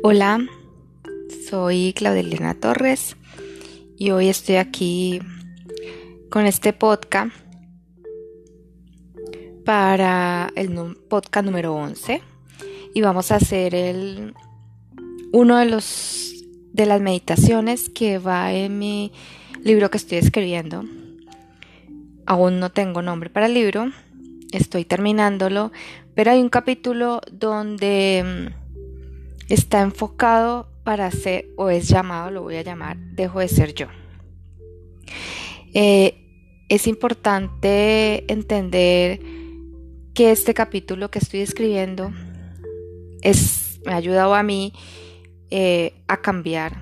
Hola, soy Claudelina Torres y hoy estoy aquí con este podcast para el podcast número 11 y vamos a hacer uno de las meditaciones que va en mi libro que estoy escribiendo. Aún no tengo nombre para el libro, estoy terminándolo, pero hay un capítulo donde está enfocado para ser, o es llamado, lo voy a llamar, dejo de ser yo. Es importante entender que este capítulo que estoy escribiendo me ha ayudado a mí a cambiar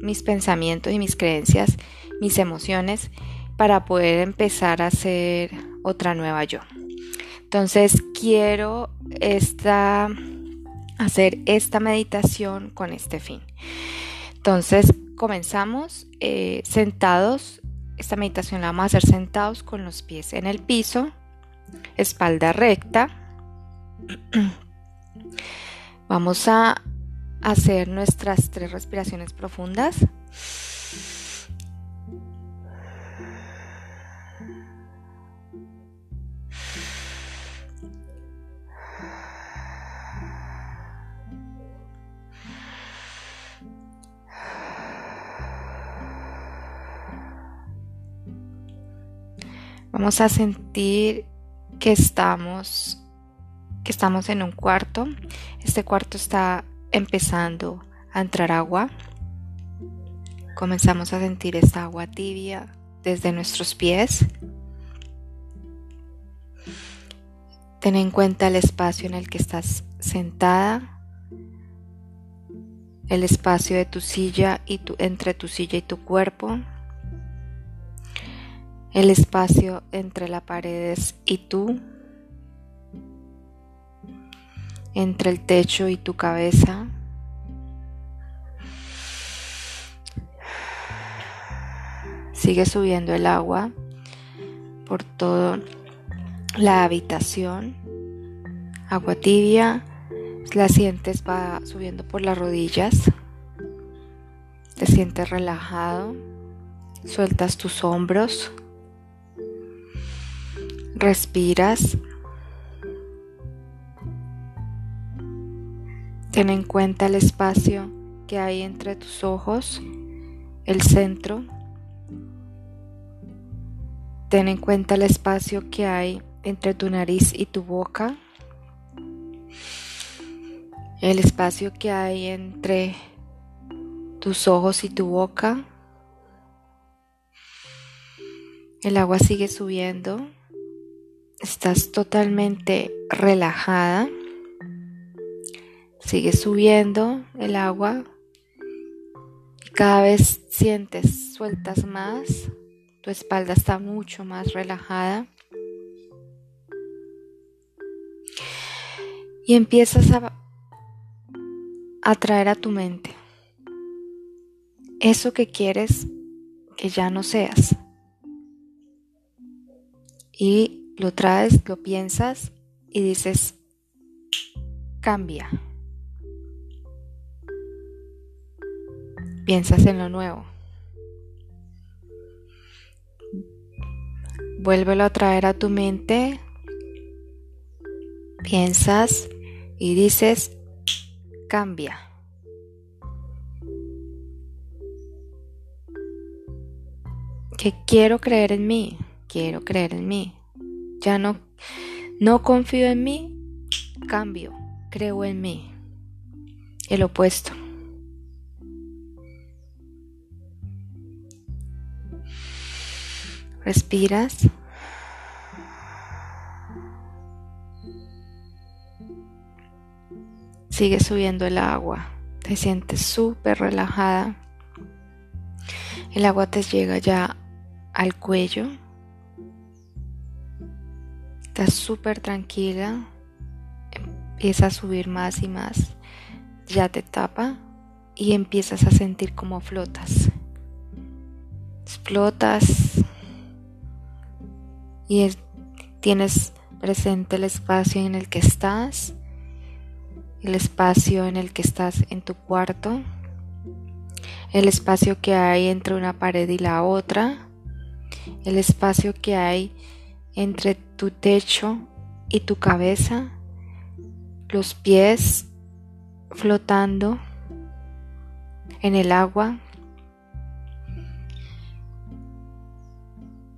mis pensamientos y mis creencias, mis emociones, para poder empezar a ser otra nueva yo. Entonces quiero hacer esta meditación con este fin. Entonces comenzamos sentados. Esta meditación la vamos a hacer sentados con los pies en el piso, espalda recta. Vamos a hacer nuestras 3 respiraciones profundas. Vamos a sentir que estamos en un cuarto. Este cuarto está empezando a entrar agua. Comenzamos a sentir esta agua tibia desde nuestros pies. Ten en cuenta el espacio en el que estás sentada, el espacio de tu silla y entre tu silla y tu cuerpo, el espacio entre las paredes y tú, entre el techo y tu cabeza. Sigue subiendo el agua por toda la habitación. Agua tibia, la sientes, va subiendo por las rodillas. Te sientes relajado, sueltas tus hombros. Respiras. Ten en cuenta el espacio que hay entre tus ojos, el centro. Ten en cuenta el espacio que hay entre tu nariz y tu boca, el espacio que hay entre tus ojos y tu boca. El agua sigue subiendo. Estás totalmente relajada. Sigue subiendo el agua. Y cada vez sientes, sueltas más. Tu espalda está mucho más relajada. Y empiezas a traer a tu mente eso que quieres que ya no seas. Y lo traes, lo piensas y dices, cambia. Piensas en lo nuevo. Vuélvelo a traer a tu mente. Piensas y dices, cambia. Que quiero creer en mí. Quiero creer en mí. Ya no confío en mí, cambio, creo en mí. El opuesto. Respiras. Sigue subiendo el agua. Te sientes súper relajada. El agua te llega ya al cuello. Estás súper tranquila, empieza a subir más y más, ya te tapa y empiezas a sentir como flotas. Explotas y tienes presente el espacio en el que estás el espacio en el que estás en tu cuarto, el espacio que hay entre una pared y la otra, el espacio que hay entre tu techo y tu cabeza, los pies flotando en el agua.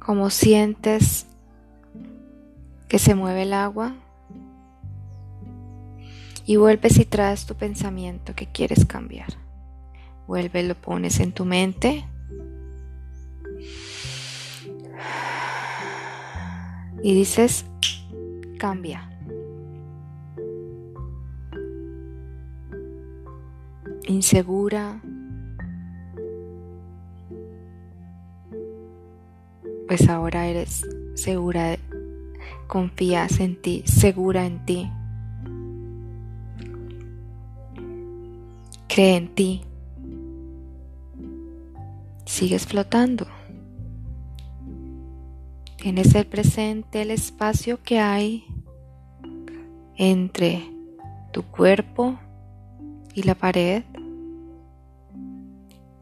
¿Cómo sientes que se mueve el agua? Y vuelves y traes tu pensamiento que quieres cambiar. Vuelves, lo pones en tu mente y dices: cambia. Insegura, pues ahora eres segura, confías en ti, segura en ti, cree en ti, sigues flotando, tienes el presente, el espacio que hay entre tu cuerpo y la pared,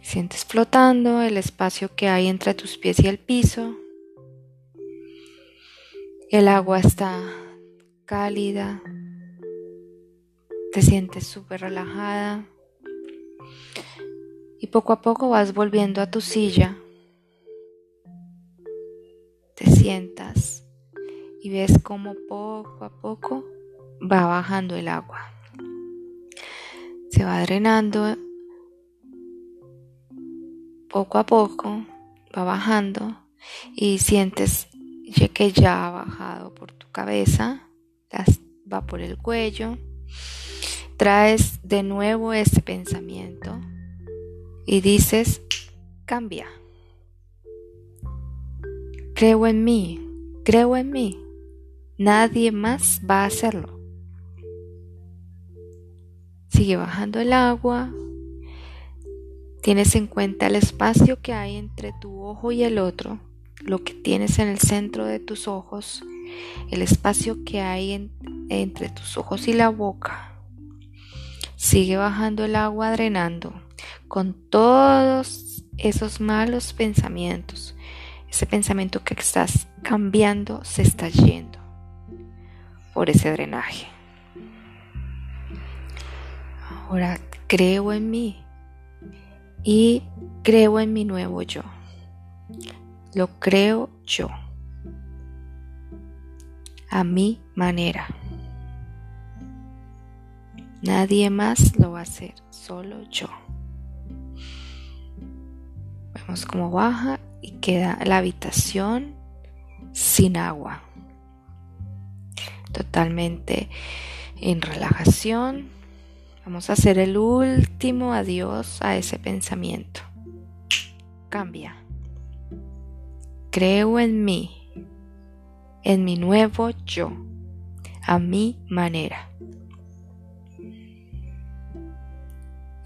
sientes flotando el espacio que hay entre tus pies y el piso, el agua está cálida, te sientes súper relajada y poco a poco vas volviendo a tu silla, te sientas y ves cómo poco a poco va bajando el agua. Se va drenando, poco a poco va bajando y sientes que ya ha bajado por tu cabeza, va por el cuello, traes de nuevo este pensamiento y dices: cambia, creo en mí, nadie más va a hacerlo. Sigue bajando el agua, tienes en cuenta el espacio que hay entre tu ojo y el otro, lo que tienes en el centro de tus ojos, el espacio que hay entre tus ojos y la boca. Sigue bajando el agua, drenando con todos esos malos pensamientos. Ese pensamiento que estás cambiando se está yendo por ese drenaje. Ahora creo en mí y creo en mi nuevo yo. Lo creo yo, a mi manera. Nadie más lo va a hacer, solo yo. Vemos cómo baja y queda la habitación sin agua. Totalmente en relajación. Vamos a hacer el último adiós a ese pensamiento. Cambia. Creo en mí, en mi nuevo yo, a mi manera.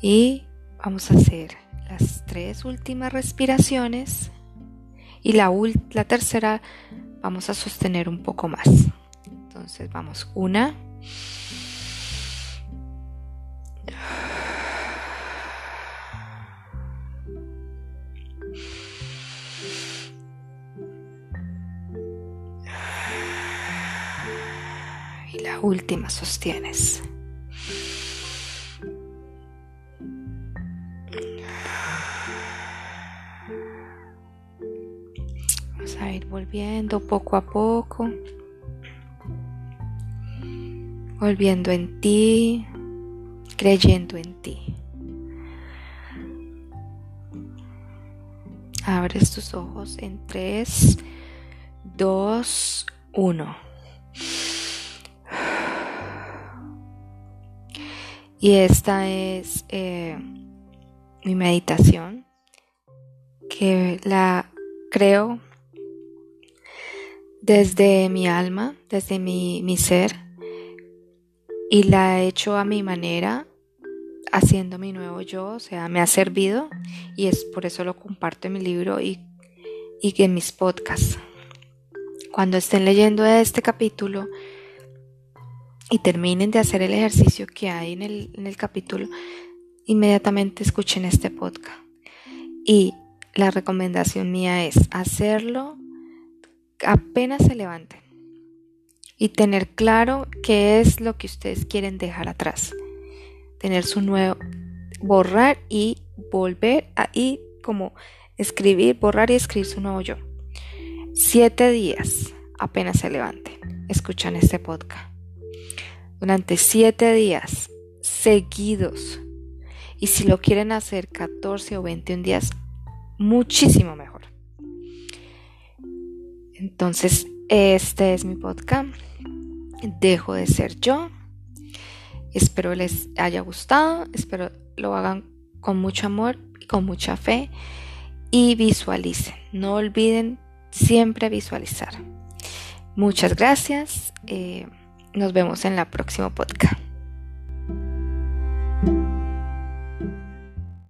Y vamos a hacer las 3 últimas respiraciones y la tercera vamos a sostener un poco más. Entonces vamos, 1. Y la última sostienes. Vamos a ir volviendo poco a poco, volviendo en ti, creyendo en ti. Abres tus ojos en 3, 2, 1. Y esta es mi meditación, que la creo desde mi alma, desde mi ser, y la he hecho a mi manera, haciendo mi nuevo yo. O sea, me ha servido y es por eso lo comparto en mi libro y en mis podcasts. Cuando estén leyendo este capítulo, y terminen de hacer el ejercicio que hay en el capítulo, inmediatamente escuchen este podcast. Y la recomendación mía es hacerlo apenas se levanten y tener claro qué es lo que ustedes quieren dejar atrás, tener su nuevo, borrar y volver a, y como escribir, borrar y escribir su nuevo yo. 7 días apenas se levanten, escuchan este podcast durante 7 días seguidos, y si lo quieren hacer 14 o 21 días, muchísimo mejor. Entonces, este es mi podcast. Dejo de ser yo. Espero les haya gustado. Espero lo hagan con mucho amor y con mucha fe. Y visualicen. No olviden siempre visualizar. Muchas gracias. Nos vemos en la próxima podcast.